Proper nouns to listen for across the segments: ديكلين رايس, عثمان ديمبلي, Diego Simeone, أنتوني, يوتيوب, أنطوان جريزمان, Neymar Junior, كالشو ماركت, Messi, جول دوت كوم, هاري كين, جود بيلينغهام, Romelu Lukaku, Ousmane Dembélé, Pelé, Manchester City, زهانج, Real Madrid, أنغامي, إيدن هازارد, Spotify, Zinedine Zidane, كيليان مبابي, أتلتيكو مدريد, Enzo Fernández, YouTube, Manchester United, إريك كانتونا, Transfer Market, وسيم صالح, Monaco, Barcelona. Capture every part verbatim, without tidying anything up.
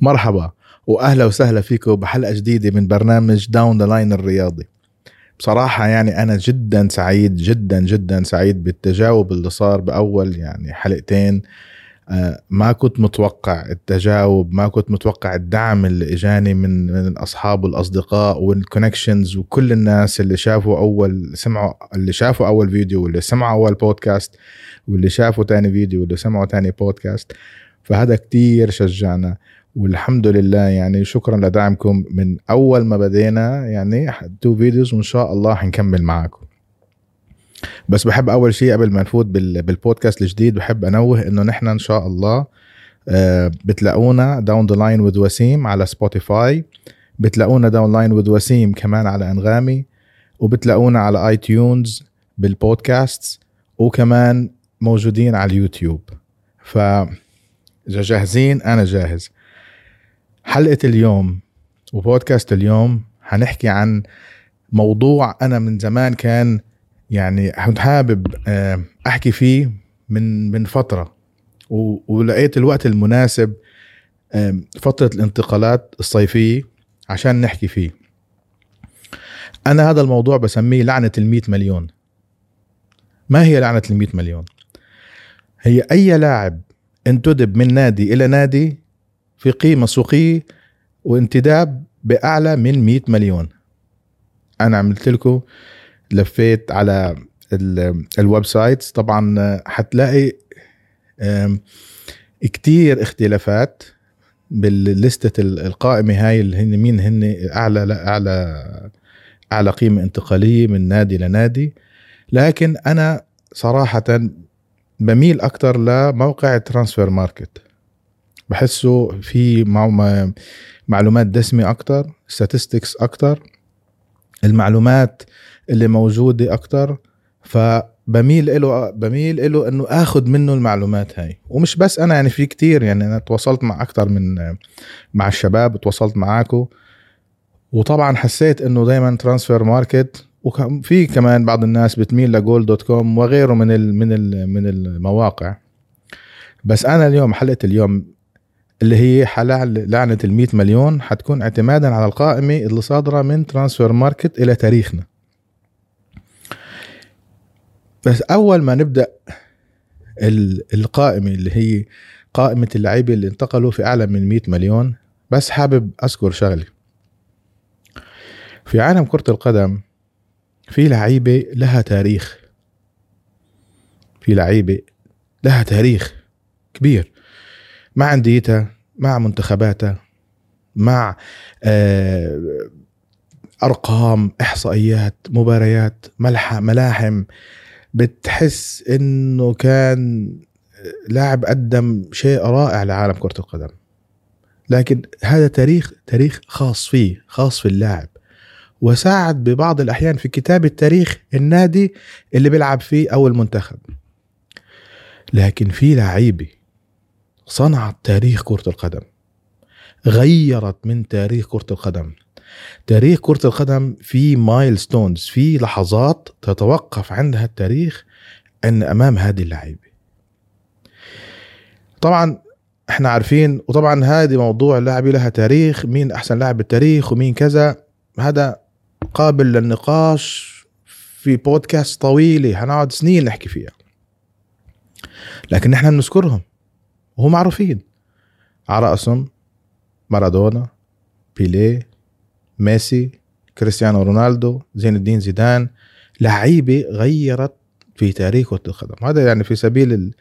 مرحبا واهلا وسهلا فيكم بحلقه جديده من برنامج داون ذا لاين الرياضي. بصراحه يعني انا جدا سعيد جدا جدا سعيد بالتجاوب اللي صار باول يعني حلقتين. آه ما كنت متوقع التجاوب، ما كنت متوقع الدعم اللي اجاني من من الاصحاب والاصدقاء والكونكشنز وكل الناس اللي شافوا اول سمعوا اللي شافوا اول فيديو واللي سمعوا اول بودكاست واللي شافوا تاني فيديو واللي سمعوا تاني بودكاست، فهذا كتير شجعنا والحمد لله. يعني شكرا لدعمكم من أول ما بدينا يعني تو فيديوز وإن شاء الله هنكمل معاكم. بس بحب أول شيء قبل ما نفوت بالبودكاست الجديد بحب أنوه أنه نحن إن شاء الله بتلاقونا Down the Line with Wasim على سبوتيفاي، بتلاقونا Down the Line with Wasim كمان على أنغامي، وبتلاقونا على آيتيونز بالبودكاست، وكمان موجودين على اليوتيوب. فجاهزين؟ أنا جاهز. حلقة اليوم وبودكاست اليوم هنحكي عن موضوع أنا من زمان كان يعني حابب أحكي فيه من من فترة، ولقيت الوقت المناسب فترة الانتقالات الصيفية عشان نحكي فيه. أنا هذا الموضوع بسميه لعنة المئة مليون. ما هي لعنة المئة مليون؟ هي أي لاعب انتدب من نادي إلى نادي في قيمة سوقية وانتداب بأعلى من مئة مليون. أنا عملت لكم لفيت على الويب سايتس، طبعا حتلاقي كتير اختلافات باللستة القائمة هاي اللي هن مين هن أعلى أعلى أعلى قيمة انتقالية من نادي لنادي، لكن أنا صراحة بميل أكتر لموقع ترانسفير ماركت. بحسه في معلومات دسمة أكتر، statistics أكتر، المعلومات اللي موجودة أكتر، فبميل إله بميل إله أنه أخذ منه المعلومات هاي. ومش بس أنا يعني في كتير، يعني أنا تواصلت مع أكتر من مع الشباب، تواصلت معاكم، وطبعا حسيت أنه دايما ترانسفير ماركت، وفي كمان بعض الناس بتميل لجول دوت كوم وغيره من ال من ال من المواقع. بس أنا اليوم حلقة اليوم اللي هي حلقة لعنة المئة مليون حتكون اعتمادا على القائمة اللي صادرة من ترانسفير ماركت إلى تاريخنا. بس أول ما نبدأ القائمة اللي هي قائمة اللعيبة اللي انتقلوا في أعلى من مئة مليون، بس حابب أذكر شغلي. في عالم كرة القدم في لعيبة لها تاريخ، في لعيبة لها تاريخ كبير مع أنديتها، مع منتخباتها، مع أرقام، إحصائيات، مباريات، ملاحم. بتحس إنه كان لاعب قدم شيء رائع لعالم كرة القدم، لكن هذا تاريخ تاريخ خاص فيه، خاص في اللاعب، وساعد ببعض الأحيان في كتابة تاريخ النادي اللي بيلعب فيه أو المنتخب. لكن في لعيبة صنعت تاريخ كرة القدم، غيرت من تاريخ كرة القدم. تاريخ كرة القدم في مايلستونز، في لحظات تتوقف عندها التاريخ أن أمام هذه اللعيبة. طبعا احنا عارفين، وطبعا هذه موضوع اللاعب لها تاريخ، مين أحسن لاعب بالتاريخ ومين كذا، هذا قابل للنقاش في بودكاست طويلة هنقعد سنين نحكي فيها، لكن نحن نذكرهم وهم معروفين. على رأسهم مارادونا، بيليه، ميسي، كريستيانو رونالدو، زين الدين زيدان، لعيبة غيرت في تاريخ كرة القدم. هذا يعني في سبيل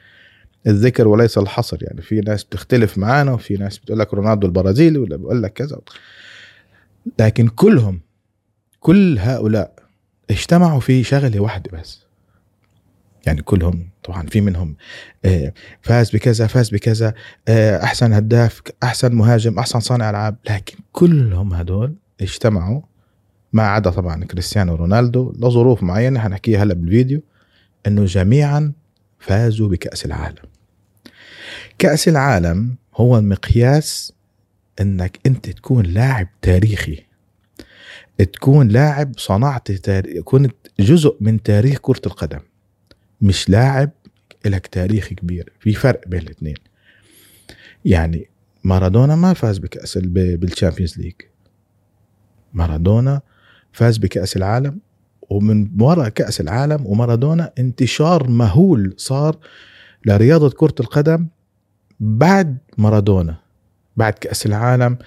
الذكر وليس الحصر، يعني في ناس بتختلف معانا وفي ناس بتقول لك رونالدو البرازيلي ولا بقول لك كذا، لكن كلهم كل هؤلاء اجتمعوا في شغلة واحدة بس. يعني كلهم طبعا في منهم فاز بكذا فاز بكذا، أحسن هداف، أحسن مهاجم، أحسن صانع ألعاب، لكن كلهم هدول اجتمعوا ما عدا طبعا كريستيانو رونالدو لظروف معينة هنحكيها هلا بالفيديو، أنه جميعا فازوا بكأس العالم. كأس العالم هو المقياس أنك أنت تكون لاعب تاريخي، تكون لاعب صنعت تاريخ، كنت جزء من تاريخ كرة القدم، مش لاعب لك تاريخ كبير. في فرق بين الاثنين. يعني مارادونا ما فاز بكأس بالشامبيونز ليج، مارادونا فاز بكأس العالم، ومن وراء كأس العالم ومارادونا انتشار مهول صار لرياضة كرة القدم بعد مارادونا، بعد كأس العالم.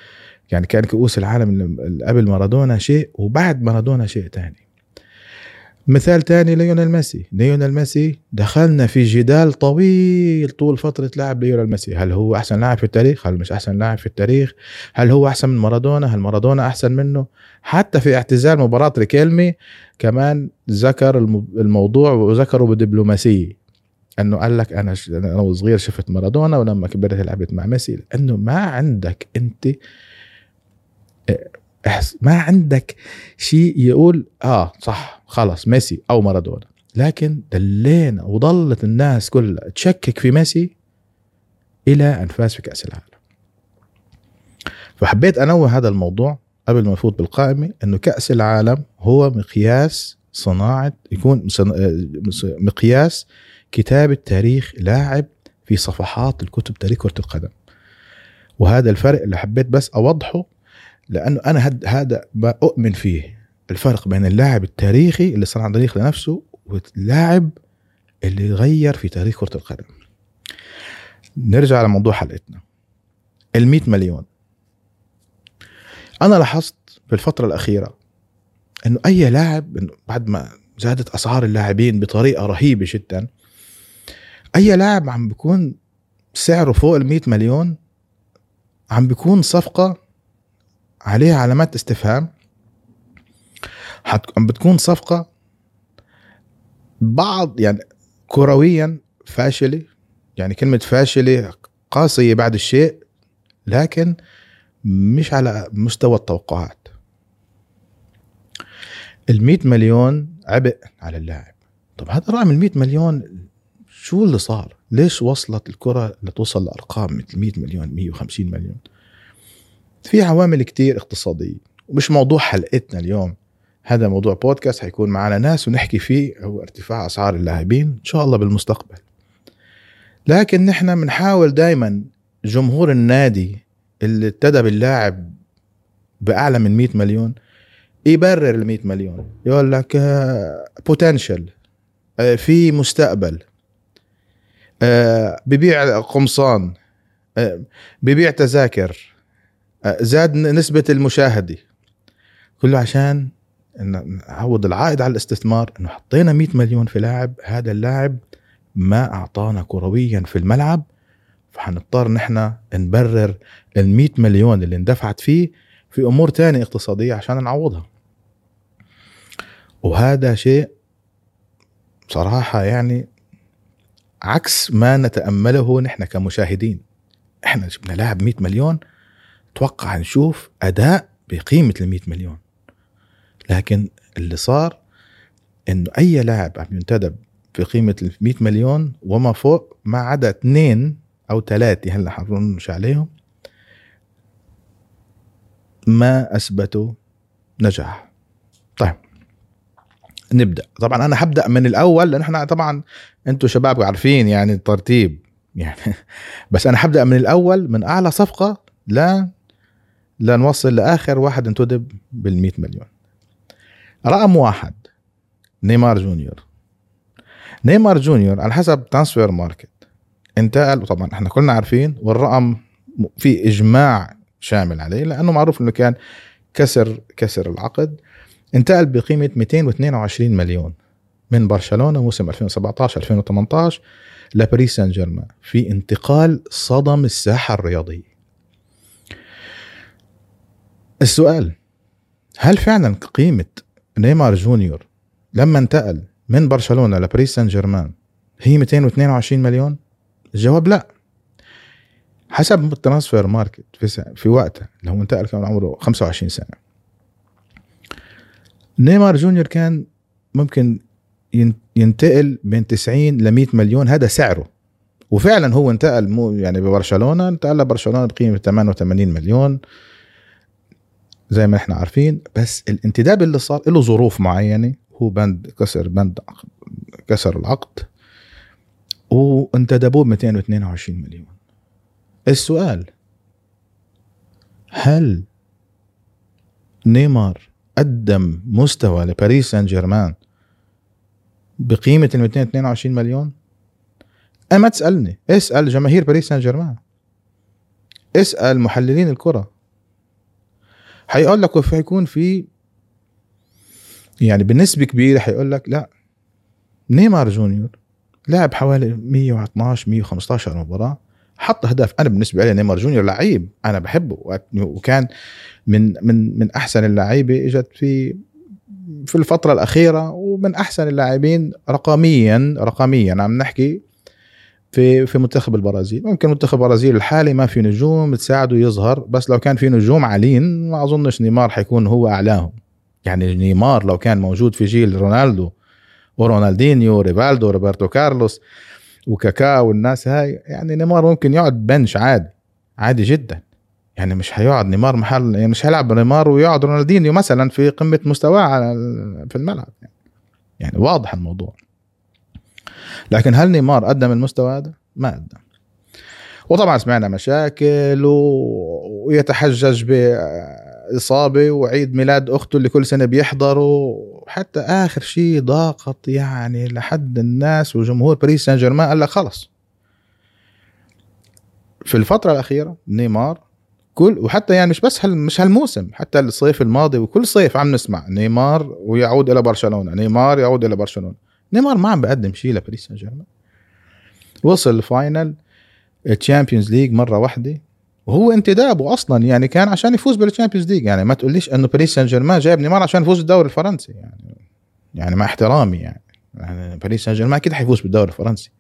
يعني كان كؤوس العالم قبل مارادونا شيء وبعد مارادونا شيء تاني. مثال تاني ليونيل ميسي. ليونيل ميسي دخلنا في جدال طويل طول فترة لعب ليونيل ميسي، هل هو أحسن لاعب في التاريخ، هل مش أحسن لاعب في التاريخ، هل هو أحسن من مارادونا، هل مارادونا أحسن منه. حتى في اعتزال مباراة ريكيلمي كمان ذكر الموضوع وذكره بدبلوماسية، أنه قال لك أنا أنا صغير شفت مارادونا ولما كبرت لعبت مع ميسي. لأنه ما عندك أنت ما عندك شيء يقول آه صح خلاص ميسي أو مارادونا. لكن دلينا وضلت الناس كلها تشكك في ميسي إلى أن فاز في كأس العالم. فحبيت أنوه هذا الموضوع قبل ما نفوت بالقائمة، أنه كأس العالم هو مقياس صناعة، يكون مقياس كتابة تاريخ لاعب في صفحات الكتب تاريخ كرة القدم. وهذا الفرق اللي حبيت بس أوضحه، لأنه أنا هد هذا ما أؤمن فيه، الفرق بين اللاعب التاريخي اللي صنع تاريخ لنفسه واللاعب اللي غير في تاريخ كرة القدم. نرجع على موضوع حلقتنا، المئة مليون. أنا لاحظت في الفترة الأخيرة أنه أي لاعب، إنه بعد ما زادت أسعار اللاعبين بطريقة رهيبة جدا، أي لاعب عم بيكون سعره فوق المئة مليون عم بيكون صفقة عليها علامات استفهام، عم بتكون صفقة بعض يعني كرويا فاشلة. يعني كلمة فاشلة قاسية بعد الشيء، لكن مش على مستوى التوقعات. المئة مليون عبء على اللاعب. طب هذا رقم المئة مليون شو اللي صار؟ ليش وصلت الكرة لتوصل لأرقام مثل مئة مليون مئة وخمسين مليون؟ في عوامل كتير اقتصادية، ومش موضوع حلقتنا اليوم. هذا موضوع بودكاست هيكون معنا ناس ونحكي فيه، هو ارتفاع أسعار اللاعبين إن شاء الله بالمستقبل. لكن نحن بنحاول دايما جمهور النادي اللي ابتدى باللاعب بأعلى من مئة مليون يبرر ال مئة مليون، يقول لك بوتنشل، في مستقبل، ببيع قمصان، ببيع تذاكر، زاد نسبة المشاهدة، كله عشان نعوض العائد على الاستثمار. انه حطينا مئة مليون في لاعب، هذا اللاعب ما اعطانا كرويا في الملعب، فحنضطر نحن نبرر المئة مليون اللي اندفعت فيه في امور تانية اقتصادية عشان نعوضها. وهذا شيء صراحة يعني عكس ما نتأمله نحن كمشاهدين. احنا جبنا لاعب مئة مليون توقع نشوف أداء بقيمة المئة مليون، لكن اللي صار إنه أي لاعب عم ينتدب بقيمة المئة مليون وما فوق، ما عدا اثنين أو ثلاثة هلا حنرنش عليهم، ما أثبتوا نجاح. طيب نبدأ. طبعا أنا حبدأ من الأول، لأن احنا طبعا أنتوا شباب عارفين يعني الترتيب يعني، بس أنا حبدأ من الأول من أعلى صفقة لا لا نوصل لآخر واحد انتدب بالمئة مليون. رقم واحد نيمار جونيور. نيمار جونيور على حسب ترانسفير ماركت انتقل، وطبعا احنا كلنا عارفين والرقم في إجماع شامل عليه لأنه معروف إنه كان كسر كسر العقد. انتقل بقيمة مئتين واثنين وعشرين مليون من برشلونة موسم ألفين وسبعتاشر ألفين وثمنتاشر لباريس سان جيرمان، في انتقال صدم الساحة الرياضية. السؤال، هل فعلا قيمة نيمار جونيور لما انتقل من برشلونة لباريس سان جيرمان هي مئتين واثنين وعشرين مليون؟ الجواب لا. حسب الترانسفير ماركت في, في وقتها، لو انتقل كان عمره خمسة وعشرين سنة، نيمار جونيور كان ممكن ينتقل بين تسعين ل مئة مليون، هذا سعره. وفعلا هو انتقل مو يعني ببرشلونة، انتقل لبرشلونة بقيمة ثمانية وثمانين مليون. زي ما احنا عارفين, بس الانتداب اللي صار له ظروف معينه, هو بند كسر بند عقد كسر العقد وانتدبوه ب مئتين واثنين وعشرين مليون. السؤال, هل نيمار قدم مستوى لباريس سان جيرمان بقيمه ال مئتين واثنين وعشرين مليون؟ اما تسالني, اسال جماهير باريس سان جيرمان, اسال محللين الكره, هيقول لك وفي هيكون في يعني بالنسبه كبيره هيقول لك لا, نيمار جونيور لعب حوالي مئة واثني عشر مئة وخمسة عشر مباراه, حط اهداف. انا بالنسبه لي نيمار جونيور لعيب انا بحبه, وكان من من من احسن اللعيبه اجت في في الفتره الاخيره, ومن احسن اللاعبين رقميا رقميا عم نحكي في في منتخب البرازيل. ممكن منتخب البرازيل الحالي ما في نجوم تساعده يظهر, بس لو كان في نجوم عاليين ما اظنش نيمار حيكون هو اعلاهم. يعني نيمار لو كان موجود في جيل رونالدو ورونالدينيو ريفالدو روبرتو كارلوس وكاكا والناس هاي, يعني نيمار ممكن يقعد بنش عادي عادي جدا. يعني مش هيقعد نيمار محل, يعني مش هيلعب نيمار ويقعد رونالدينيو مثلا في قمه مستواه على في الملعب. يعني, يعني واضح الموضوع. لكن هل نيمار قدم المستوى هذا؟ ما قدم. وطبعا سمعنا مشاكل و... ويتحجج بإصابة وعيد ميلاد أخته اللي كل سنة بيحضره, وحتى آخر شيء ضاقت يعني لحد الناس وجمهور باريس سان جيرمان قال لك خلص. في الفترة الأخيرة نيمار كل, وحتى يعني مش بس هال... مش هالموسم, حتى الصيف الماضي وكل صيف عم نسمع نيمار ويعود إلى برشلونة, نيمار يعود إلى برشلونة. نيمار ما عم بقدم شيء لباريس سان جيرمان. وصل الفاينل الشامبيونز ليج مره واحده, وهو انتدابه اصلا يعني كان عشان يفوز بالشامبيونز ليج. يعني ما تقوليش انه باريس سان جيرمان جايب نيمار عشان يفوز بالدوري الفرنسي. يعني يعني مع احترامي يعني, يعني باريس سان جيرمان كده حيفوز بالدوري الفرنسي.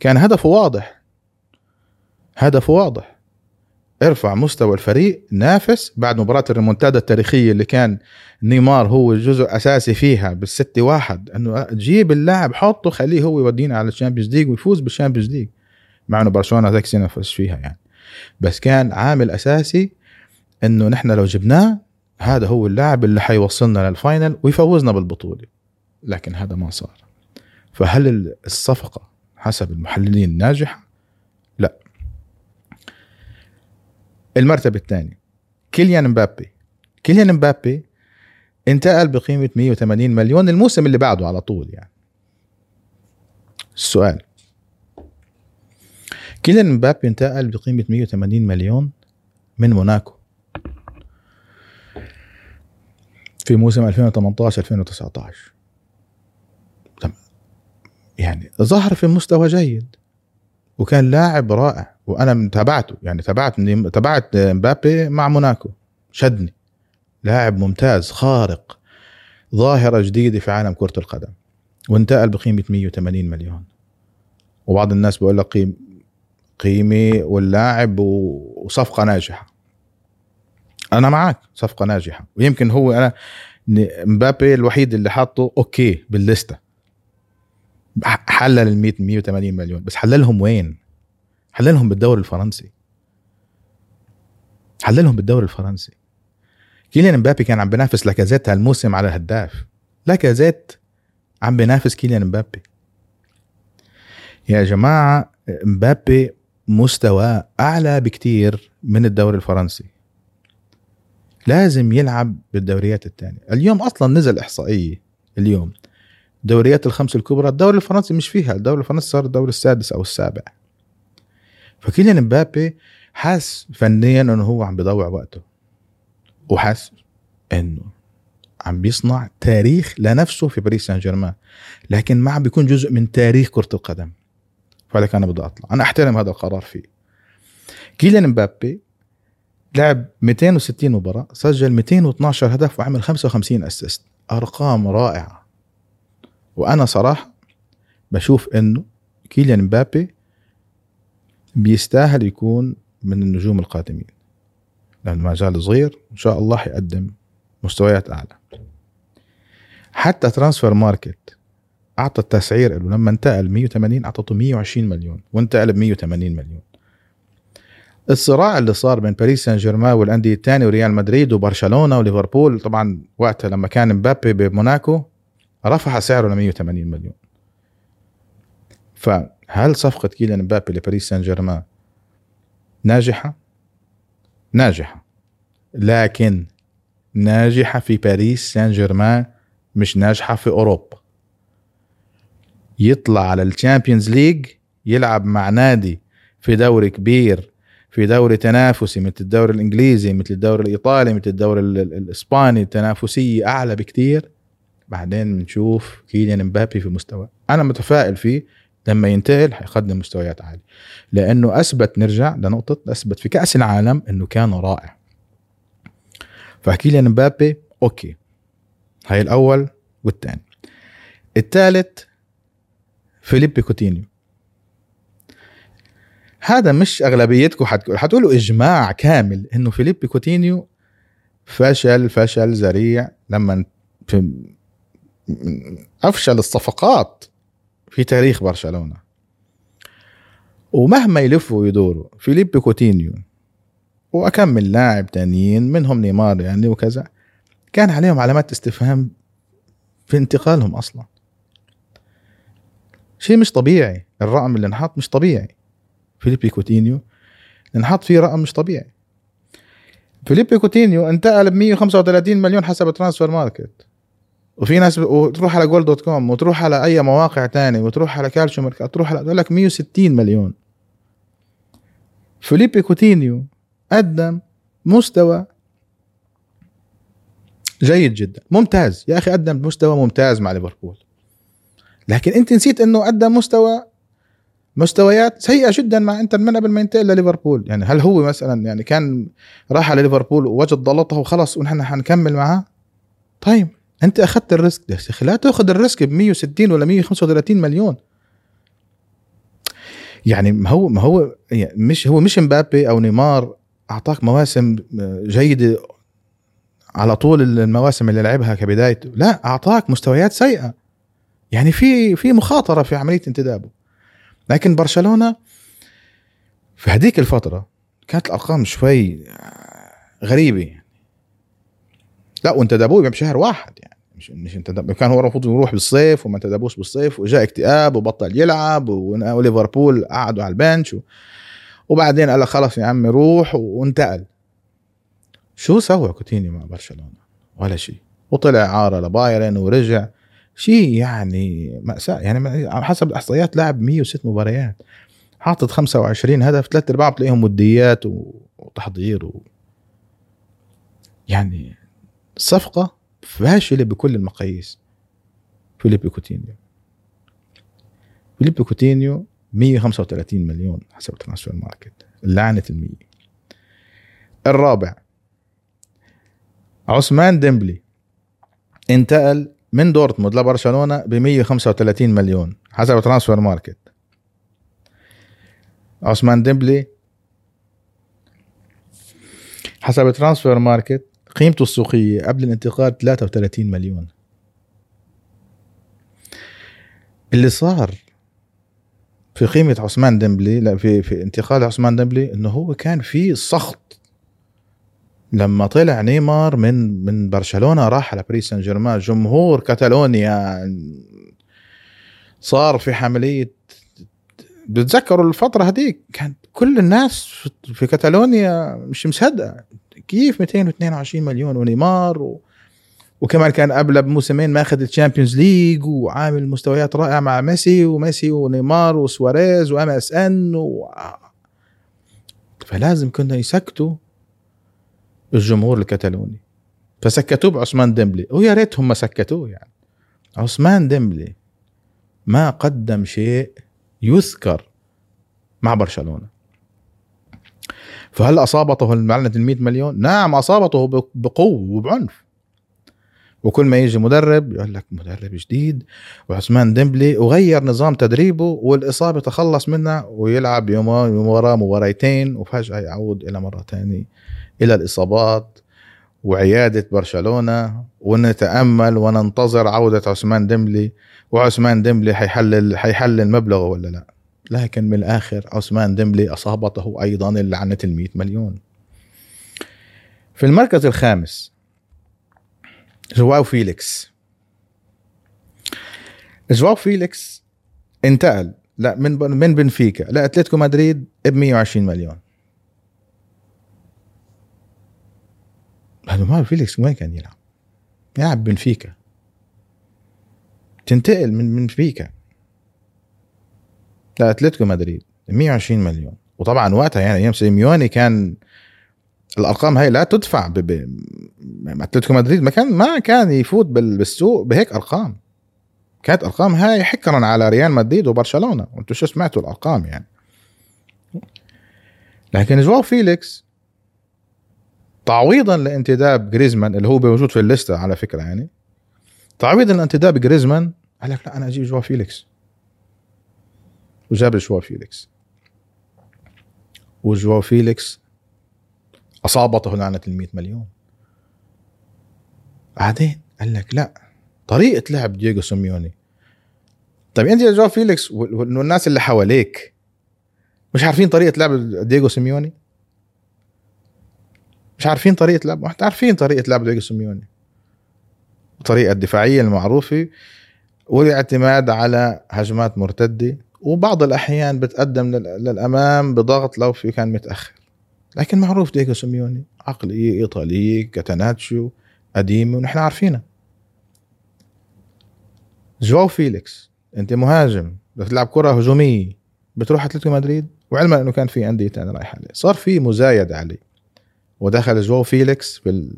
كان هدفه واضح, هدفه واضح, ارفع مستوى الفريق, نافس. بعد مباراة الريمونتادا التاريخية اللي كان نيمار هو جزء أساسي فيها بالستة واحد, أنه جيب اللاعب حطه خليه هو يودينا على الشامبيونز ليج ويفوز بالشامبيونز ليج, مع أنه برشلونة ذاك السنة فاز فيها يعني. بس كان عامل أساسي أنه نحن لو جبناه هذا هو اللاعب اللي حيوصلنا للفاينل ويفوزنا بالبطولة, لكن هذا ما صار. فهل الصفقة حسب المحللين ناجحة؟ لا. المرتبة الثانية كيليان مبابي. كيليان مبابي انتقل بقيمة مئة وثمانين مليون الموسم اللي بعده على طول. يعني السؤال, كيليان مبابي انتقل بقيمة مئة وثمانين مليون من موناكو في موسم ألفين وثمانية عشر ألفين وتسعة عشر. يعني ظهر في مستوى جيد وكان لاعب رائع, وانا تابعته يعني تابعت تابعت مبابي مع موناكو, شدني. لاعب ممتاز خارق, ظاهرة جديدة في عالم كرة القدم, وانتقل بقيمة مئة وثمانين مليون. وبعض الناس بيقول لك قيمة واللاعب وصفقة ناجحة. انا معك صفقة ناجحة, ويمكن هو انا مبابي الوحيد اللي حاطه اوكي بالليستة. حلل المئة مئة وثمانين مليون, بس حللهم وين؟ حللهم بالدوري الفرنسي, حللهم بالدوري الفرنسي. كيليان مبابي كان عم بينافس لاكازيت هالموسم على الهداف, لاكازيت عم بينافس كيليان مبابي. يا جماعة مبابي مستوى أعلى بكتير من الدوري الفرنسي, لازم يلعب بالدوريات الثانية. اليوم أصلا نزل إحصائية, اليوم دوريات الخمس الكبرى الدوري الفرنسي مش فيها, الدوري الفرنسي صار الدوري السادس أو السابع. فكيليان مبابي حاس فنيا انه هو عم بيضيع وقته, وحاس انه عم بيصنع تاريخ لنفسه في باريس سان جيرمان, لكن ما عم بيكون جزء من تاريخ كرة القدم. فلك انا بدي اطلع, انا احترم هذا القرار فيه. كيليان مبابي لعب مئتين وستين مباراة, سجل مئتين واثني عشر هدف وعمل خمسة وخمسين اسيست, ارقام رائعة. وانا صراحة بشوف انه كيليان مبابي بيستاهل يكون من النجوم القادمين, لأنه ما زال صغير, إن شاء الله يقدم مستويات أعلى. حتى ترانسفير ماركت أعطى التسعير له لما انتقل مئة وثمانين, أعطته مئة وعشرين مليون وانتقل ب مئة وثمانين مليون. الصراع اللي صار بين باريس سان جيرمان والانديه الثانيه وريال مدريد وبرشلونه وليفربول، طبعا وقتها لما كان مبابي بموناكو رفع سعره ل مئة وثمانين مليون. فهل صفقه كيليان مبابي لباريس سان جيرمان ناجحه؟ ناجحه، لكن ناجحه في باريس سان جيرمان، مش ناجحه في اوروبا. يطلع على الشامبيونز ليج، يلعب مع نادي في دوري كبير، في دوري تنافسي مثل الدوري الانجليزي، مثل الدوري الايطالي، مثل الدوري الاسباني، تنافسيه اعلى بكتير. بعدين بنشوف كيليان مبابي في مستوى انا متفائل فيه لما ينتهي حيقدم مستويات عاليه، لانه اثبت، نرجع لنقطه، اثبت في كاس العالم انه كان رائع. فكيليان مبابي اوكي، هاي الاول والثاني. الثالث فيليبي كوتينيو. هذا مش اغلبيتكم حتقولوا اجماع كامل انه فيليبي كوتينيو فشل فشل ذريع لما افشل الصفقات في تاريخ برشلونة. ومهما يلفوا ويدوروا فيليبي كوتينيو واكمل لاعب تانيين منهم نيمار يعني وكذا، كان عليهم علامات استفهام في انتقالهم اصلا. شيء مش طبيعي، الرقم اللي انحط مش طبيعي. فيليبي كوتينيو انحط فيه رقم مش طبيعي. فيليبي كوتينيو انتقل ب مئة وخمسة وثلاثين مليون حسب ترانسفير ماركت، وفي ناس وتروح على جول دوت كوم وتروح على اي مواقع تاني وتروح على كالشو ماركت تروح على، تقول لك مئة وستين مليون. فيليبي كوتينيو قدم مستوى جيد جدا، ممتاز يا اخي، قدم مستوى ممتاز مع ليفربول، لكن انت نسيت انه قدم مستوى مستويات سيئه جدا مع انتر من قبل ما ينتقل لليفربول. يعني هل هو مثلا يعني كان راح على ليفربول ووجد ضلطه وخلص ونحن حنكمل معاه؟ طيب انت اخذت الريسك ده، لا تاخذ الريسك ب مئة وستين ولا مئة وخمسة وثلاثين مليون. يعني ما هو ما هو يعني مش هو مش مبابي او نيمار اعطاك مواسم جيده على طول المواسم اللي لعبها كبدايته، لا، اعطاك مستويات سيئه، يعني في في مخاطره في عمليه انتدابه. لكن برشلونة في هذيك الفترة كانت الأرقام شوي غريبة يعني. لا، وانتدبوه بشهر واحد يعني، مش مش انتدب، كان هو المفروض يروح بالصيف وما انتدبوش بالصيف، وجاء اكتئاب وبطل يلعب، وليفربول قعدوا على البنش، وبعدين قال خلاص يا عم روح، وانتقل. شو سوى كوتينيو مع برشلونة؟ ولا شيء، وطلع عارة لبايرن ورجع، شيء يعني مأساة. يعني حسب الإحصائيات لعب مئة وستة مباريات، حاطط خمسة وعشرين هدف، ثلاثة أربعة بتلاقيهم وديات وتحضير و... يعني صفقة فاشلة بكل المقاييس. فيليبي كوتينيو فيليبي كوتينيو مئة وخمسة وثلاثين مليون حسب ترانسفير ماركت، لعنة المية. الرابع عثمان ديمبلي، انتقل من دورتموند لبرشلونة ب مئة وخمسة وثلاثين مليون حسب ترانسفير ماركت. عثمان ديمبلي حسب ترانسفير ماركت قيمته السوقية قبل الانتقال ثلاثة وثلاثين مليون. اللي صار في قيمة عثمان ديمبلي، لا، في في انتقال عثمان ديمبلي، انه هو كان في سخط لما طلع نيمار من من برشلونة راح على باريس سان جيرمان. جمهور كاتالونيا صار في حملية، بتذكروا الفترة هذيك كان كل الناس في كاتالونيا مش مصدقة كيف مئتين واثنين وعشرين مليون ونيمار و... وكمان كان قبل بموسمين ماخذ الشامبيونز ليج وعامل مستويات رائعة مع ميسي وميسي ونيمار وسواريز وام اس ان و... فلازم كنا يسكتوا الجمهور الكتالوني، فسكتوه بعثمان ديمبلي، ويا ريتهم ما سكتوه. يعني عثمان ديمبلي ما قدم شيء يذكر مع برشلونة. فهل أصابته المعلنة المئة مليون؟ نعم، أصابته بقوة وبعنف. وكل ما يجي مدرب يقول لك مدرب جديد وعثمان ديمبلي، وغير نظام تدريبه والإصابة تخلص منها، ويلعب يوم مباراة مباراتين، وفجأة يعود إلى مرة تانية إلى الإصابات وعيادة برشلونة. ونتأمل وننتظر عودة عثمان ديمبلي، وعثمان ديمبلي حيحلل حيحلل مبلغه ولا لا. لكن بالآخر عثمان ديمبلي أصابته أيضا اللعنة المئة مليون. في المركز الخامس جواو فيليكس. جواو فيليكس انتقل لا من من بنفيكا لأتلتيكو مدريد ب مئة وعشرين مليون. هذا ما فيليكس وين كان يلعب؟ يلعب بنفيكا. تنتقل من بنفيكا لأتلتيكو مدريد مئة وعشرين مليون. وطبعا وقتها يعني ايام سيميوني كان الارقام هاي لا تدفع ب اتلتيكو مدريد، ما كان ما كان يفوت بالسوق بهيك ارقام. كانت ارقام هاي حكرا على ريال مدريد وبرشلونه، وانتم شو سمعتوا الارقام يعني. لكن جواو فيليكس تعويضا لانتداب جريزمان اللي هو موجود في الليسته على فكره، يعني تعويضا لانتداب جريزمان قال لك لا انا اجيب جواو فيليكس، وجاب جواو فيليكس. وجواو فيليكس أصابته لعنة المئة مليون. بعدين قال لك لا طريقة لعب دييغو سيميوني. طيب أنت يا جواو فيليكس والناس اللي حواليك مش عارفين طريقة لعب دييغو سيميوني؟ مش عارفين طريقة لعب؟ واحنا عارفين طريقة لعب دييغو سيميوني، الطريقة الدفاعية المعروفة والاعتماد على هجمات مرتدة، وبعض الأحيان بتقدم للأمام بضغط لو في كان متأخر. لكن معروف دييغو سيميوني عقلية إيطالية كاتاناتشو قديمة ونحن عارفينها. جواو فيليكس أنت مهاجم بتلعب كرة هجومية، بتروح أتلتيكو مدريد وعلما أنه كان في أندية تانية رايح عليه، صار في مزايد عليه، ودخل جواو فيليكس في ال...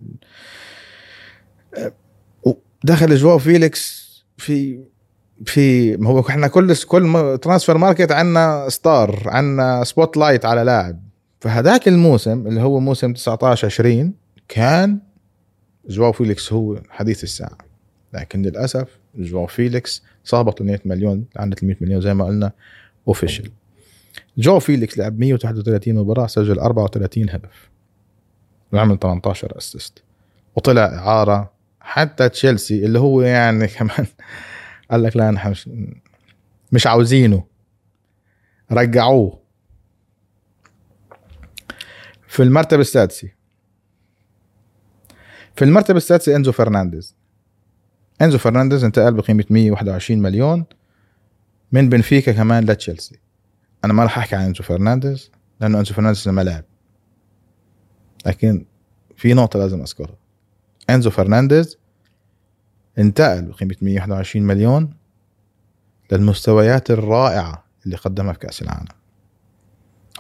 دخل جواو فيليكس في في ما هو إحنا كل كل ترانسفير ماركت عنا ستار، عنا سبوت لايت على لاعب. فهذاك الموسم اللي هو موسم تسعة عشر عشرين كان جواو فيليكس هو حديث الساعة. لكن للأسف جواو فيليكس صابته مئة مليون عند مئة مليون زي ما قلنا اوفيشال. جواو فيليكس لعب مئة وواحد وثلاثين مباراة، سجل أربعة وثلاثين هدف وعمل ثمانية عشر أسيست، وطلع إعارة حتى تشيلسي اللي هو يعني كمان قال لك لا أنا مش عاوزينه، رجعوه. في المرتبة السادسة في المرتبة السادسة إنزو فرنانديز. إنزو فرنانديز انتقل بقيمة مئة وواحد وعشرين مليون من بنفيكا كمان لتشيلسي. أنا ما راح أحكي عن إنزو فرنانديز لأنه إنزو فرنانديز لما لعب، لكن في نقطة لازم أذكرها. إنزو فرنانديز انتقل بقيمة مئة وواحد وعشرين مليون للمستويات الرائعة اللي قدمها في كأس العالم.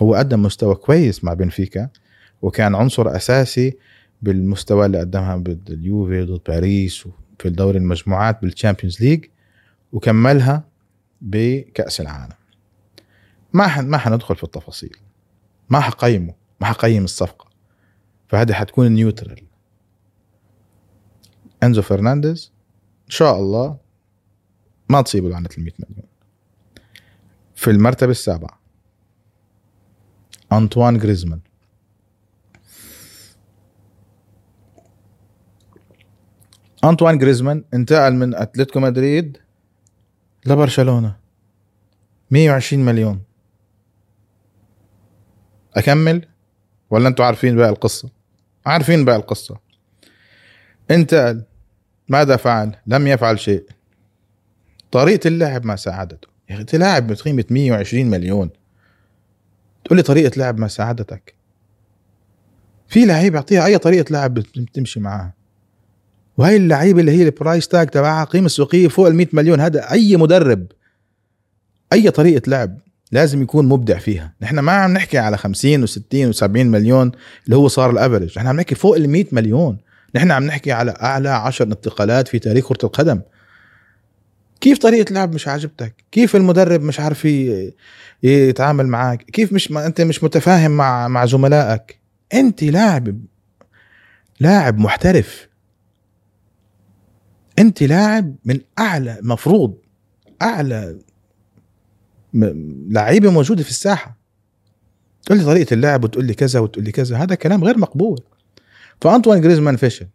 هو قدم مستوى كويس مع بنفيكا وكان عنصر أساسي بالمستوى اللي قدمها ضد اليوفي ضد باريس وفي الدوري المجموعات بالتشامبيونز ليج، وكملها بكأس العالم. ما ما حندخل في التفاصيل، ما حقيمه، ما حقيم الصفقة، فهذه حتكون نيوترال. إنزو فرنانديز إن شاء الله ما تصيبه لعنة المئة مليون. في المرتبة السابعة أنطوان جريزمان. أنطوان جريزمان انتقل من أتلتيكو مدريد لبرشلونة مئة وعشرين مليون. أكمل ولا أنتوا عارفين بقى القصة؟ عارفين بقى القصة. انتقل، ماذا فعل؟ لم يفعل شيء. طريقة اللاعب ما ساعدته. يا أخي تلاعب بقيمة مئة وعشرين مليون تقول لي طريقة لعب ما ساعدتك؟ في لعيب يعطيها أي طريقة لعب بتمشي معها، وهي اللعيبة اللي هي البرايس تاج تبعها قيمة سوقية فوق المئة مليون. هذا أي مدرب أي طريقة لعب لازم يكون مبدع فيها. نحن ما عم نحكي على خمسين وستين وسبعين مليون اللي هو صار الأفريج، نحن عم نحكي فوق المئة مليون. نحن عم نحكي على أعلى عشر انتقالات في تاريخ كرة القدم. كيف طريقة لعب مش عاجبتك؟ كيف المدرب مش عارف يتعامل معاك؟ كيف مش ما انت مش متفاهم مع مع زملائك؟ انت لاعب لاعب محترف، انت لاعب من اعلى مفروض اعلى لعيبة موجودة في الساحة، تقول لي طريقة اللعب وتقول لي كذا وتقول لي كذا، هذا كلام غير مقبول. فأنطوان جريزمان فشل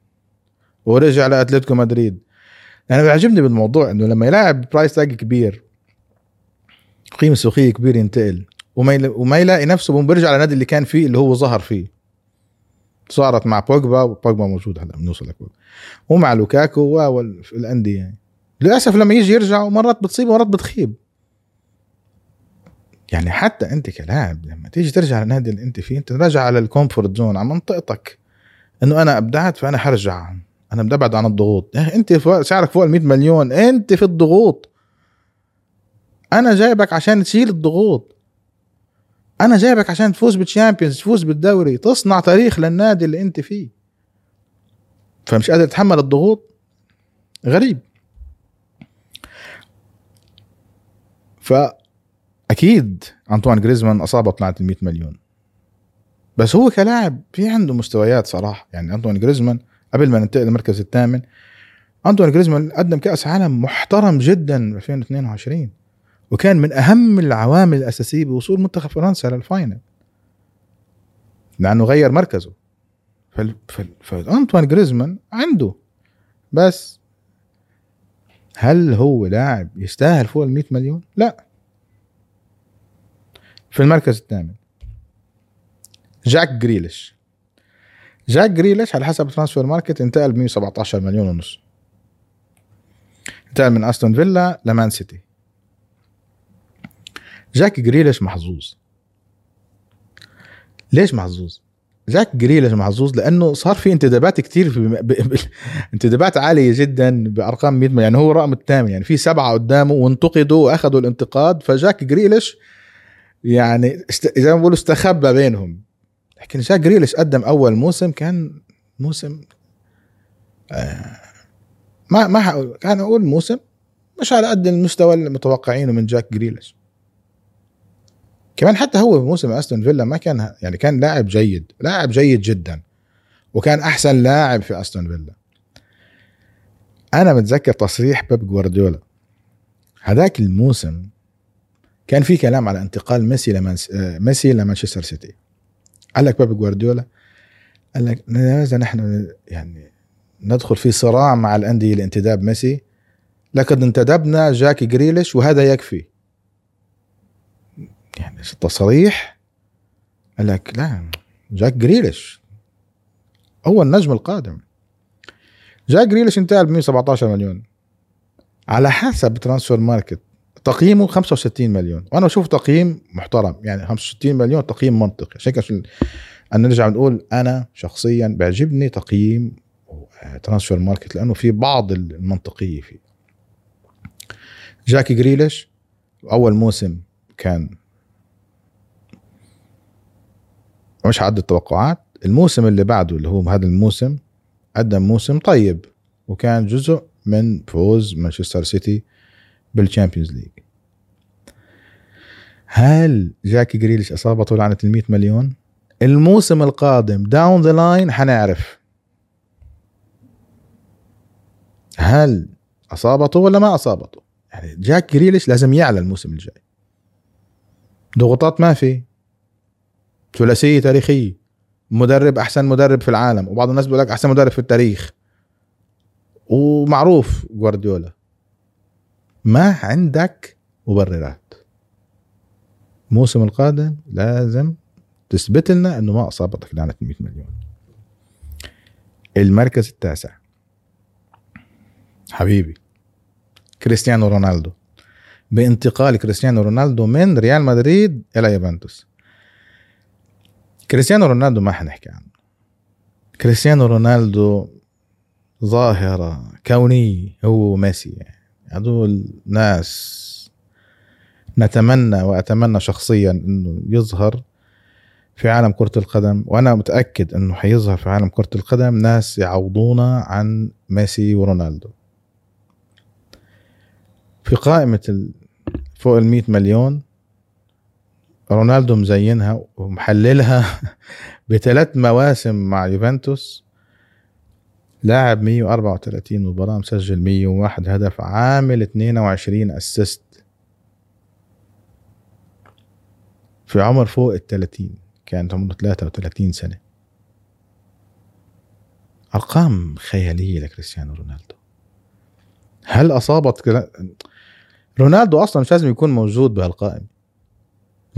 ورجع لأتلتيكو مدريد. أنا يعني بيعجبني بالموضوع إنه لما يلاعب برايس تاج كبير قيمة سوقية كبيرة ينتقل وما يلاقي نفسه، بيرجع على النادي اللي كان فيه اللي هو ظهر فيه. صارت مع بوجبا، وبوجبا موجود هلا بنوصل لك، ومع لوكاكو والانديه يعني. للاسف لما يجي يرجع ومرات بتصيب ومرات بتخيب. يعني حتى انت كلاعب لما تيجي ترجع للنادي اللي انت فيه، انت راجع على الكومفورت زون، على منطقتك، انه انا ابدعت فانا حرجع، انا ببعد عن الضغوط. انت فوق سعرك فوق المئة مليون، انت في الضغوط، انا جايبك عشان تشيل الضغوط، انا جايبك عشان تفوز بالشامبيونز، تفوز بالدوري، تصنع تاريخ للنادي اللي انت فيه. فمش قادر تتحمل الضغوط، غريب. فاكيد أنطوان غريزمان اصابه طلعت المئة مليون، بس هو كلاعب في عنده مستويات صراحه. يعني أنطوان غريزمان قبل ما ننتقل للمركز الثامن، أنطوان غريزمان قدم كاس عالم محترم جدا ألفين واثنين وعشرين، وكان من أهم العوامل الأساسية بوصول منتخب فرنسا للفاينل، لأنه غير مركزه. فال... فال... فأنطوان غريزمان عنده، بس هل هو لاعب يستاهل فوق المئة مليون؟ لا. في المركز الثامن جاك غريليش. جاك غريليش على حسب ترانسفير ماركت انتقل ب مئة وسبعة عشر مليون ونص، انتقل من أستون فيلا لمان سيتي. جاك جريليش محظوظ. ليش محظوظ؟ جاك جريليش محظوظ لأنه صار في انتدابات كتير، في ب... ب... انتدابات عالية جدا بأرقام مئة مليون. يعني هو رقم الثامن، يعني في سبعة قدامه وانتقدوا وأخذوا الانتقاد. فجاك جريليش يعني است... زي ما بقولوا استخبى بينهم. لكن جاك جريليش قدم أول موسم، كان موسم آه... ما ما ح... كان أقول موسم مش على قد المستوى المتوقعينه من جاك جريليش. كمان حتى هو في موسم أستون فيلا ما كان، يعني كان لاعب جيد، لاعب جيد جدا، وكان أحسن لاعب في أستون فيلا. أنا متذكر تصريح بيب جوارديولا هذاك الموسم، كان في كلام على انتقال ميسي لمانس... ميسي لمانشستر سيتي. قال لك بيب جوارديولا، قال لك لماذا نحن يعني ندخل في صراع مع الأندية لانتداب ميسي؟ لقد انتدبنا جاك جريليش وهذا يكفي. يعني التصريح قال لك لا، جاك جريليش هو النجم القادم. جاك جريليش انتقل ب مئة وسبعة عشر مليون، على حسب ترانسفير ماركت تقييمه خمسة وستين مليون، وانا بشوف تقييم محترم. يعني خمسة وستين مليون تقييم منطقي. عشان كده نرجع نقول انا شخصيا بيعجبني تقييم ترانسفير ماركت، لانه في بعض المنطقيه فيه. جاك جريليش اول موسم كان مش عدد التوقعات. الموسم اللي بعده اللي هو هذا الموسم، قدم موسم طيب، وكان جزء من فوز مانشستر سيتي بالشامبيونز ليج. هل جاك جريليش اصابته لعنة المئة مليون؟ الموسم القادم داون ذا لاين حنعرف هل اصابته ولا ما اصابته. يعني جاك جريليش لازم يعلى الموسم الجاي، ضغوطات ما في، ثلاثية تاريخي، مدرب أحسن مدرب في العالم، وبعض الناس بيقول لك أحسن مدرب في التاريخ، ومعروف جوارديولا. ما عندك مبررات. موسم القادم لازم تثبت لنا أنه ما أصابتك لعنة مئة مليون. المركز التاسع حبيبي كريستيانو رونالدو، بانتقال كريستيانو رونالدو من ريال مدريد إلى يوفنتوس. كريستيانو رونالدو ما حنحكي عنه. كريستيانو رونالدو ظاهرة كونية، هو ميسي. هذول ناس نتمنى، وأتمنى شخصيا أنه يظهر في عالم كرة القدم، وأنا متأكد أنه حيظهر في عالم كرة القدم ناس يعوضونا عن ميسي ورونالدو. في قائمة فوق المئة مليون رونالدو مزينها ومحللها بثلاث مواسم مع يوفنتوس، لاعب مئة وأربعة وثلاثين مباراة، مسجل مئة وواحد هدف، عامل اثنين وعشرين اسيست في عمر فوق الثلاثين، كان عمره ثلاثة وثلاثين سنة. ارقام خيالية لكريستيانو رونالدو. هل اصابت رونالدو اصلا مش لازم يكون موجود بهالقائمه.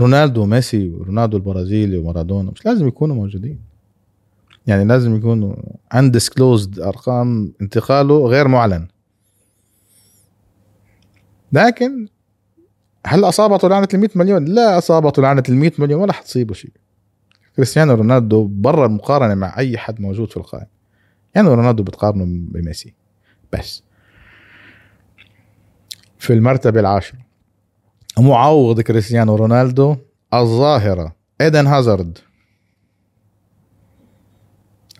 رونالدو وميسي ورونالدو البرازيلي ومارادونا مش لازم يكونوا موجودين، يعني لازم يكونوا undisclosed، ارقام انتقاله غير معلن. لكن هل اصابته لعنه المئة مليون؟ لا اصابته لعنه المئة مليون ولا حتصيبه شيء. كريستيانو رونالدو برا المقارنه مع اي حد موجود في القائمه، يعني رونالدو بتقارنه بميسي. بس في المرتبه العاشره معوض كريستيانو رونالدو الظاهره ايدن هازارد.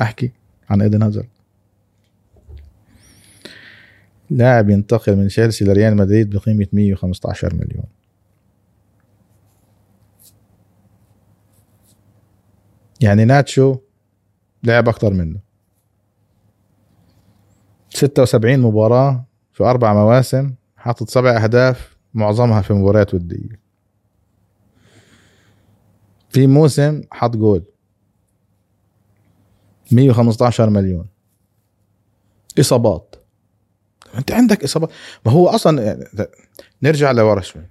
احكي عن ايدن هازارد، لاعب ينتقل من تشيلسي لريال مدريد بقيمه مئة وخمسة عشر مليون. يعني ناتشو لعب اكثر منه، ستة وسبعين مباراه في اربع مواسم، حاطط سبع اهداف معظمها في مباريات وديه، في موسم حط جول. مئة وخمسة عشر مليون. اصابات، انت عندك اصابات. ما هو اصلا يعني نرجع لورا شوي.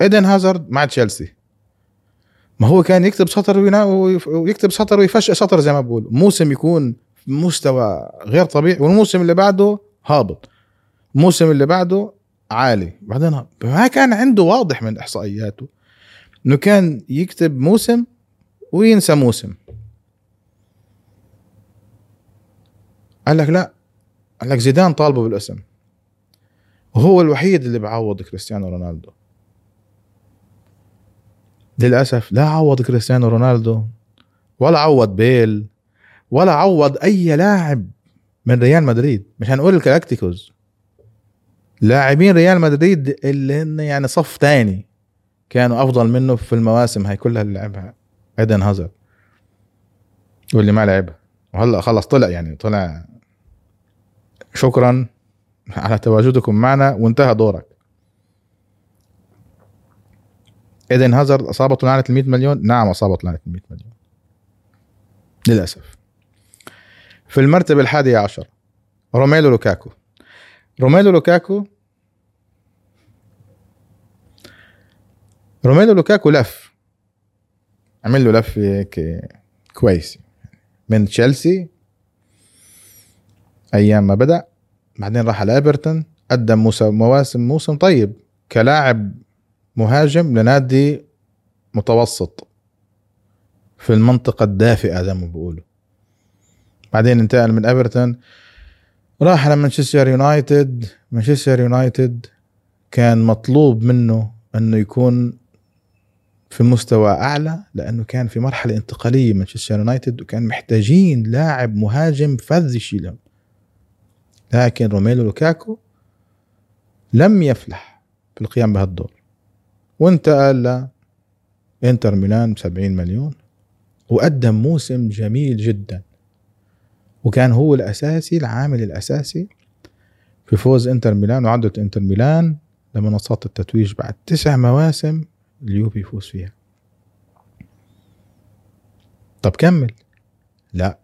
ايدن هازارد مع تشيلسي، ما هو كان يكتب سطر ويكتب سطر ويفشق سطر زي ما بقول، موسم يكون مستوى غير طبيعي، والموسم اللي بعده هابط، الموسم اللي بعده عالي، بعدين هابط. ما كان عنده واضح من احصائياته انه كان يكتب موسم وينسى موسم. قال لك لا، قال لك زيدان طالبه بالاسم، وهو الوحيد اللي بعوض كريستيانو رونالدو. للأسف لا عوض كريستيانو رونالدو ولا عوض بيل ولا عوض أي لاعب من ريال مدريد، مش هنقول الكلاكتيكوز، لاعبين ريال مدريد اللي هن يعني صف تاني كانوا أفضل منه في المواسم هاي كلها اللي لعبها ايدن هازارد، واللي ما لعبها وهلأ خلص طلع، يعني طلع شكرا على تواجدكم معنا وانتهى دورك. ايدن هازارد اصابته لعنه المئة مليون. نعم اصابته لعنه المئة مليون للاسف. في المرتبه الحادية عشر روميلو لوكاكو. روميلو لوكاكو روميلو لوكاكو لف، عمل له لف كويس من تشيلسي ايام ما بدا، بعدين راح على ايفرتون، قدم مواسم موسم طيب كلاعب مهاجم لنادي متوسط في المنطقة الدافئة زي ما بيقولوا. بعدين انتقل من ايفرتون راح على مانشستر يونايتد. مانشستر يونايتد كان مطلوب منه انه يكون في مستوى اعلى، لانه كان في مرحلة انتقالية مانشستر يونايتد وكان محتاجين لاعب مهاجم فذ يشيلهم، لكن روميلو لوكاكو لم يفلح في القيام بهالدور، وانتقل لإنتر ميلان بسبعين مليون، وقدم موسم جميل جدا، وكان هو الأساسي العامل الأساسي في فوز إنتر ميلان وعودة إنتر ميلان لمنصات التتويج بعد تسع مواسم اليوفي يفوز فيها. طب كمل. لا،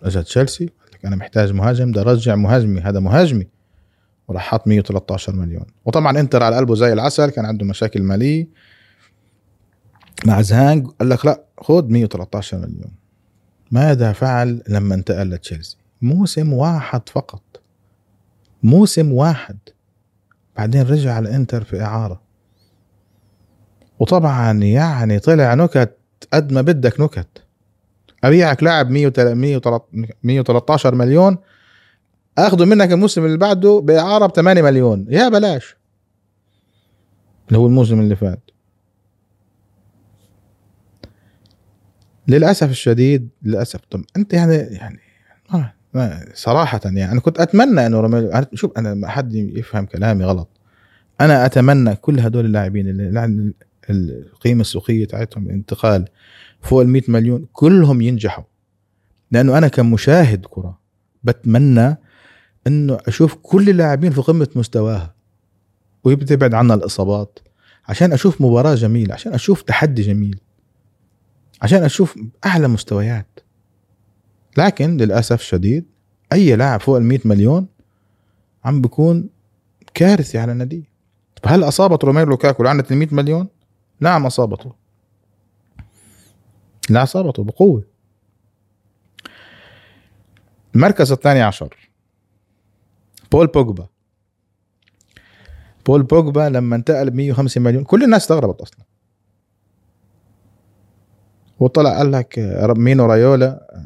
أجا تشيلسي قال لك أنا محتاج مهاجم، ده رجع مهاجمي، هذا مهاجمي، وراح حط مئة وثلاثة عشر مليون. وطبعا انتر على قلبه زي العسل، كان عنده مشاكل ماليه مع زهانج، قال لك لا خد مئة وثلاثة عشر مليون. ماذا فعل لما انتقل لتشيلسي؟ موسم واحد فقط، موسم واحد، بعدين رجع على انتر في اعاره، وطبعا يعني طلع نكت قد ما بدك نكت. ابيعك لاعب مئة وثلاثة عشر مليون، اخده منك الموسم اللي بعده باعاره ب ثمانية مليون، يا بلاش، اللي هو الموسم اللي فات. للاسف الشديد، للاسف. طب انت يعني يعني صراحه يعني انا كنت اتمنى انه رميل، شوف انا ما حد يفهم كلامي غلط، انا اتمنى كل هدول اللاعبين اللي القيمه السوقيه تاعتهم انتقال فوق ال مئة مليون كلهم ينجحوا، لانه انا كمشاهد كره بتمنى انه اشوف كل اللاعبين في قمه مستواها، ويبتعد عنا الاصابات، عشان اشوف مباراه جميله، عشان اشوف تحدي جميل، عشان اشوف اعلى مستويات. لكن للاسف شديد اي لاعب فوق ال مئة مليون عم بيكون كارثه على النادي. فهل أصابت روميلو لوكاكو لعنة المئة مليون؟ نعم أصابته. نعم أصابته بقوة. المركز الثاني عشر بول بوجبا. بول بوجبا لما انتقل ب مئة وخمسة مليون كل الناس استغربت أصلا، وطلع قال لك مينو رايولا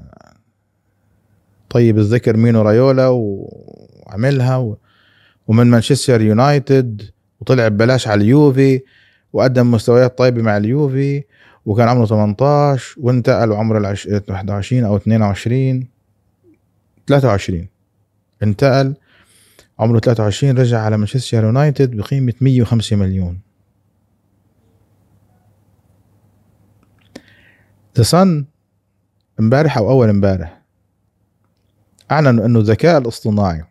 طيب الذكر مينو رايولا وعملها و... ومن مانشستر يونايتد وطلع ببلاش على اليوفي وقدم مستويات طيبة مع اليوفي وكان عمره ثمانية عشر وانتقل عمره العش... واحد وعشرين أو اثنين وعشرين ثلاثة وعشرين انتقل عمره ثلاثة وعشرين رجع على مانشستر يونايتد بقيمة مئة وخمسة مليون. ذا صن امبارح أو أول امبارح أعلنوا أنه الذكاء الاصطناعي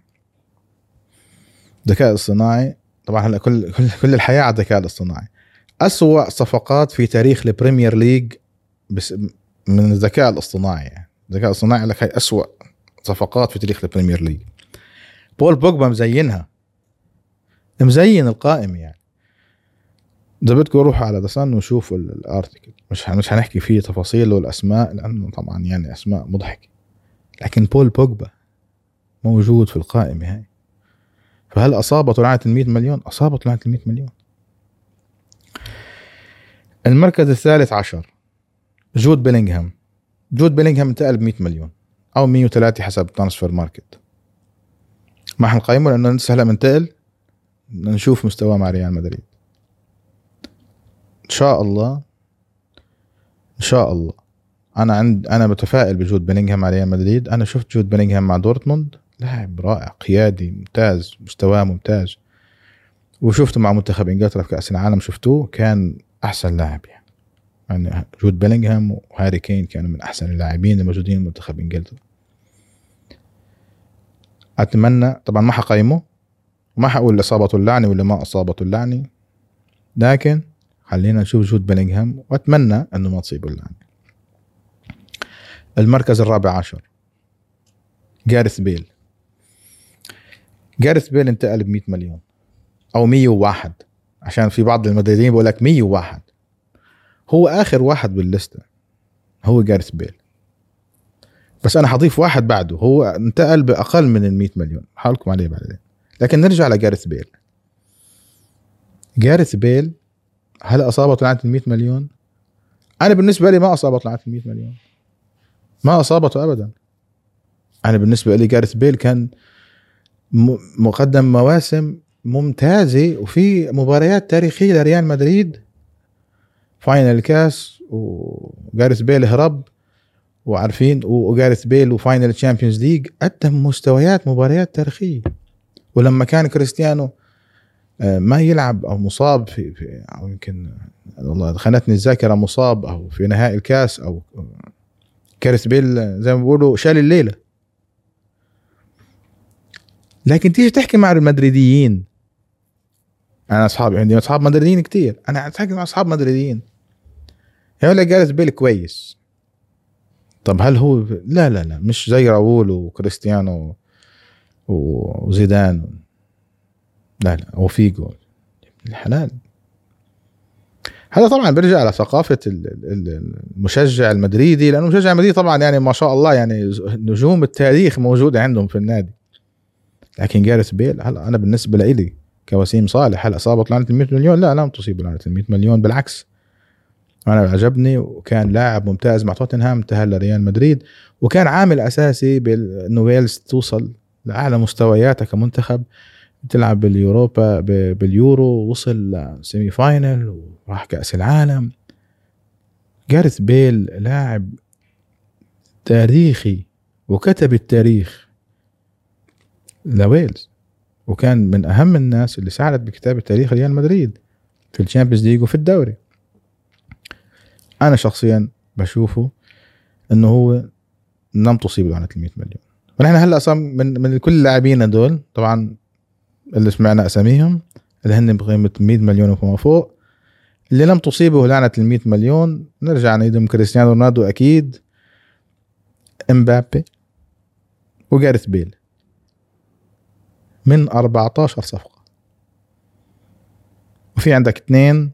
الذكاء الاصطناعي طبعا هلا كل كل كل الحياة على الذكاء الاصطناعي، أسوأ صفقات في تاريخ البريمير ليج بس من الذكاء الاصطناعي. الذكاء الاصطناعي لك هي أسوأ صفقات في تاريخ البريمير ليج. بول بوجبا مزينها، مزين القائمة يعني. إذا بدكم روحوا على دسان وشوفوا الارتيكل، مش مش هنحكي فيه تفاصيل والأسماء لأنه طبعا يعني أسماء مضحكة، لكن بول بوجبا موجود في القائمة هاي. فهل أصابت لعنة المئة مليون؟ أصابت لعنة المئة مليون. المركز الثالث عشر جود بيلينغهام. جود بيلينغهام انتقل ب مئة مليون أو مئة وثلاثة حسب ترانسفير ماركت. ما حنقيمه لأنه لسه هلا منتقل، نشوف مستواه مع ريال مدريد إن شاء الله. إن شاء الله أنا عند أنا متفائل بجود بيلينغهام مع ريال مدريد. أنا شفت جود بيلينغهام مع دورتموند، لاعب رائع قيادي ممتاز، مستواه ممتاز، وشفته مع منتخب انجلترا في كأس العالم شفتوه كان احسن لاعب يعني. يعني جود بيلينغهام وهاري كين كانوا من احسن اللاعبين الموجودين منتخب انجلترا. اتمنى طبعا ما حقيمه وما حقول اصابته اللعنه ولا ما اصابته اللعنه، لكن خلينا نشوف جود بيلينغهام واتمنى انه ما تصيبه اللعنه. المركز الرابع عشر جارث بيل. جارث بيل انتقل ب مئة مليون او مئة وواحد، عشان في بعض المدريدين بيقول لك مئة وواحد، هو اخر واحد باللسته هو جارث بيل، بس انا حضيف واحد بعده هو انتقل باقل من ال مئة مليون حاولكم عليه بعدين. لكن نرجع لجارث بيل. جارث بيل هل اصابت لعنه ال مئة مليون؟ انا بالنسبه لي ما اصابت لعنه ال مئة مليون، ما اصابته ابدا. انا بالنسبه لي جارث بيل كان مقدم مواسم ممتازة وفي مباريات تاريخية لريال مدريد، فاينل الكاس وجارث بيل هرب وعارفين، وجارث بيل وفاينل تشامبيونز ليج قدم مستويات مباريات تاريخية. ولما كان كريستيانو ما يلعب أو مصاب في, في أو يمكن والله خانتني الذاكرة مصاب أو في نهائي الكاس أو جارث بيل زي ما بيقولوا شال الليلة. لكن تيجي تحكي مع المدريديين، انا اصحابي عندي اصحاب مدريديين كتير، انا اتحكي مع اصحاب مدريديين يقول لك جارث بيل كويس. طب هل هو لا لا لا مش زي راؤول وكريستيانو وزيدان، لا لا هو في جول الحلال. هذا طبعا برجع على ثقافه المشجع المدريدي، لانه مشجع المدريد طبعا يعني ما شاء الله يعني نجوم التاريخ موجوده عندهم في النادي. لكن جارث بيل هلا انا بالنسبه لي كوسيم صالح هلا اصابت لعنه المئة مليون؟ لا لا ما تصيب لعنه المئة مليون، بالعكس انا عجبني وكان لاعب ممتاز مع توتنهام، انتقل لريال مدريد وكان عامل اساسي بانه ويلز توصل لاعلى مستوياتها كمنتخب، بتلعب باليوروبا باليورو، وصل لسيمي فاينل وراح كاس العالم. جارث بيل لاعب تاريخي وكتب التاريخ لويلز، وكان من أهم الناس اللي ساعدت بكتابة تاريخ ريال مدريد في الشامبيونز ليج وفي الدوري. أنا شخصيا بشوفه إنه هو لم تصيب لعنة المئة مليون. ونحن هلا أصلا من من كل اللاعبين هذول طبعا اللي سمعنا أساميهم اللي هن بقيمة مئة مليون وما فوق اللي لم تصيبه لعنة المئة مليون، نرجع نيدم كريستيانو رونالدو أكيد، إمبابي وجارث بيل، من أربعتاشر صفقة. وفي عندك اثنين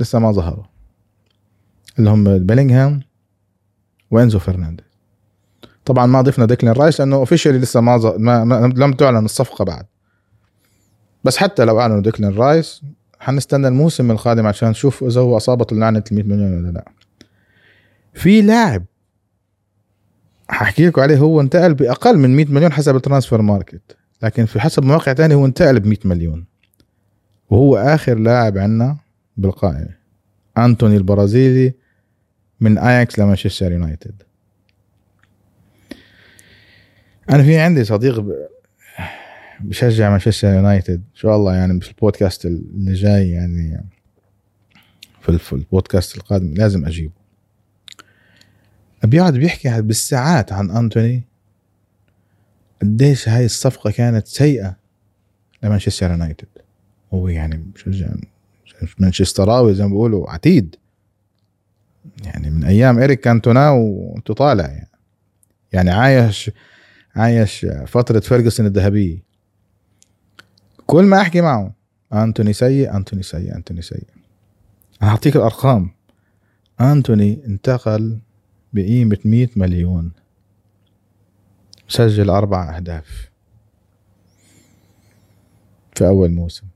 لسه ما ظهروا اللي هم بيلينغهام وإنزو فرنانديز. طبعا ما ضفنا ديكلين رايس لانه اوفيشلي لسه ما, ز... ما... ما لم تعلن الصفقه بعد. بس حتى لو اعلنوا ديكلين رايس حنستنى الموسم القادم عشان نشوف اذا هو اصابت اللعنه مية مليون ولا لا. في لاعب هحكي لكم عليه هو انتقل باقل من مية مليون حسب الترانسفير ماركت، لكن في حسب مواقع تانية هو انتقل ب مية مليون، وهو اخر لاعب عندنا بالقائمه أنتوني البرازيلي من اياكس لمانشستر يونايتد. انا في عندي صديق بشجع مانشستر يونايتد ان شاء الله، يعني في البودكاست اللي جاي يعني في البودكاست القادم لازم اجيبه. بيقعد بيحكي بالساعات عن أنتوني قديش هاي الصفقة كانت سيئة لمانشستر يونايتد. هو يعني مشجع مانشستراوي زي ما بيقولوا عتيد، يعني من أيام إريك كانتونا وانت طالع يعني. يعني عايش عايش فترة فيرغسون الذهبية. كل ما أحكي معه أنتوني سيء أنتوني سيء أنتوني سيء. أعطيك الأرقام، أنتوني انتقل بقيمة مية مليون، سجل أربع أهداف في أول موسم.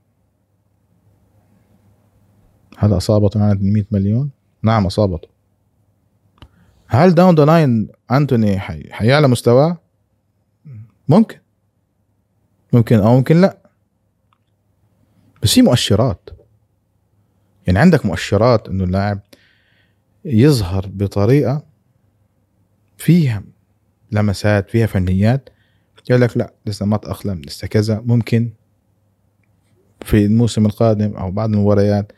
هل أصابته عند مية مليون؟ نعم أصابته. هل داون ذا لاين أنتوني حي حيعلى مستواه؟ ممكن ممكن أو ممكن لا، بس هي مؤشرات. يعني عندك مؤشرات إنه اللاعب يظهر بطريقة فيها لمسات فيها فنيات، يقول لك لا لسه ما تأقلم لسه كذا، ممكن في الموسم القادم أو بعد المباريات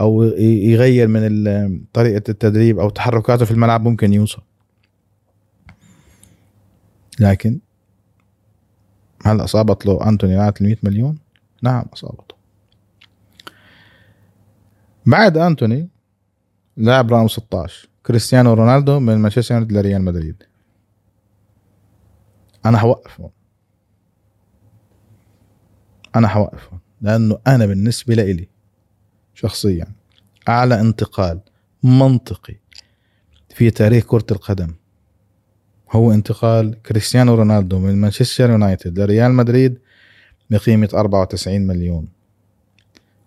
أو يغير من طريقة التدريب أو تحركاته في الملعب ممكن يوصل. لكن هل أصابت له أنتوني نعت المئة مليون؟ نعم أصابته. بعد أنتوني لاعب رقم ستاشر كريستيانو رونالدو من مانشستر يونايتد لريال مدريد. انا حوقفه انا حوقفه لانه انا بالنسبه لي شخصيا اعلى انتقال منطقي في تاريخ كره القدم هو انتقال كريستيانو رونالدو من مانشستر يونايتد لريال مدريد بقيمه أربعة وتسعين مليون،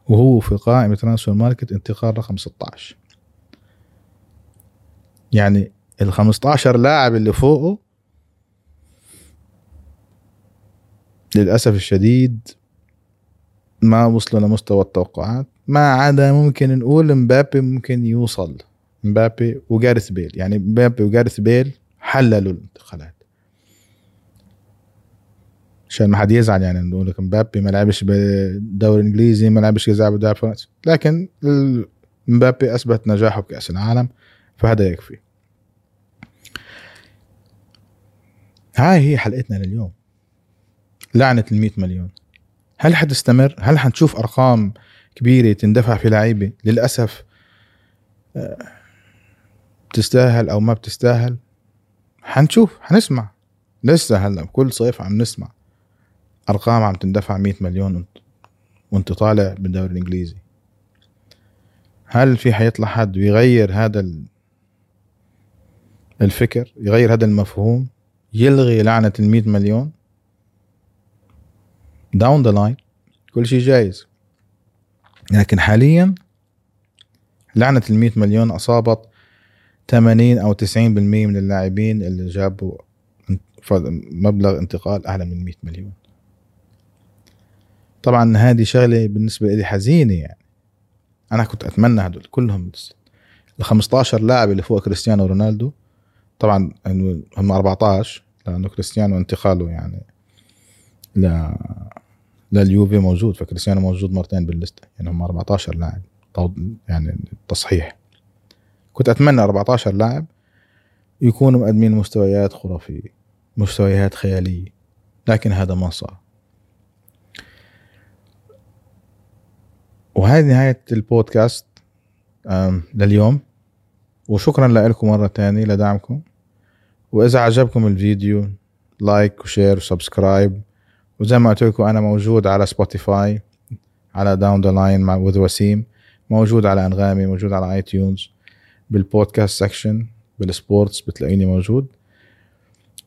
وهو في قائمه ترانسفير ماركت انتقال رقم ستاشر. يعني الخمستاشر لاعب اللي فوقه للأسف الشديد ما وصلوا لمستوى التوقعات، ما عدا ممكن نقول مبابي ممكن يوصل، مبابي وجارث بيل. يعني مبابي وجارث بيل حللوا الانتقالات عشان ما حد يزعل، يعني نقول لك مبابي ما لعبش بالدوري الانجليزي ما لعبش كذا بدوري فرنسي، لكن مبابي اثبت نجاحه بكأس العالم فهذا يكفي. هاي هي حلقتنا لليوم، لعنة المئة مليون. هل حتستمر؟ هل حنشوف أرقام كبيرة تندفع في لعيبة للأسف بتستاهل أو ما بتستاهل؟ حنشوف، حنسمع لسه. هلأ كل صيف عم نسمع أرقام عم تندفع مئة مليون وانت طالع بالدوري الإنجليزي. هل في حيطلع حد ويغير هذا ال الفكر، يغير هذا المفهوم، يلغي لعنة المئة مليون؟ داون ذا لاين كل شيء جايز، لكن حاليا لعنة المئة مليون أصابت ثمانين أو تسعين بالمئة من اللاعبين اللي جابوا مبلغ انتقال أعلى من مئة مليون. طبعا هذه شغلة بالنسبة لي حزينة، يعني أنا كنت أتمنى هدول كلهم الخمستاشر لاعب اللي فوق كريستيانو رونالدو، طبعا هم أربعتاشر لأنه كريستيانو انتقاله يعني لا لليوفي موجود، فكريستيانو موجود مرتين باللستة، يعني هم أربعتاشر لاعب. يعني التصحيح كنت أتمنى أربعتاشر لاعب يكونوا مقدمين مستويات خرافية مستويات خيالية، لكن هذا ما صار. وهذه نهاية البودكاست لليوم، وشكرا لكم مرة تانية لدعمكم. وإذا عجبكم الفيديو لايك وشير وسبسكرايب، وزي ما قلت لكم أنا موجود على سبوتيفاي على داون ذا لاين مع وذ وسيم، موجود على أنغامي، موجود على آيتيونز، بالبودكاست سكشن، بالسبورتس بتلاقيني موجود،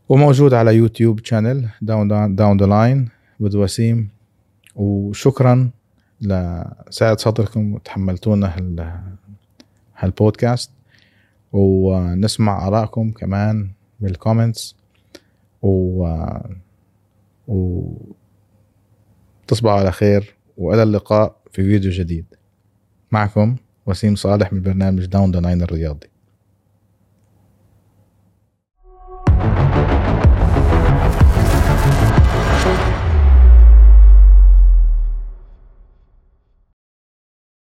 وموجود على يوتيوب شانل داون داون ذا لاين وذ وسيم. وشكرا لسعة صدركم وتحملتونا هالبودكاست، ونسمع آراءكم كمان بالكومنتس، و وتصبحوا على خير، وإلى اللقاء في فيديو جديد. معكم وسيم صالح من برنامج داون ذا لاين الرياضي.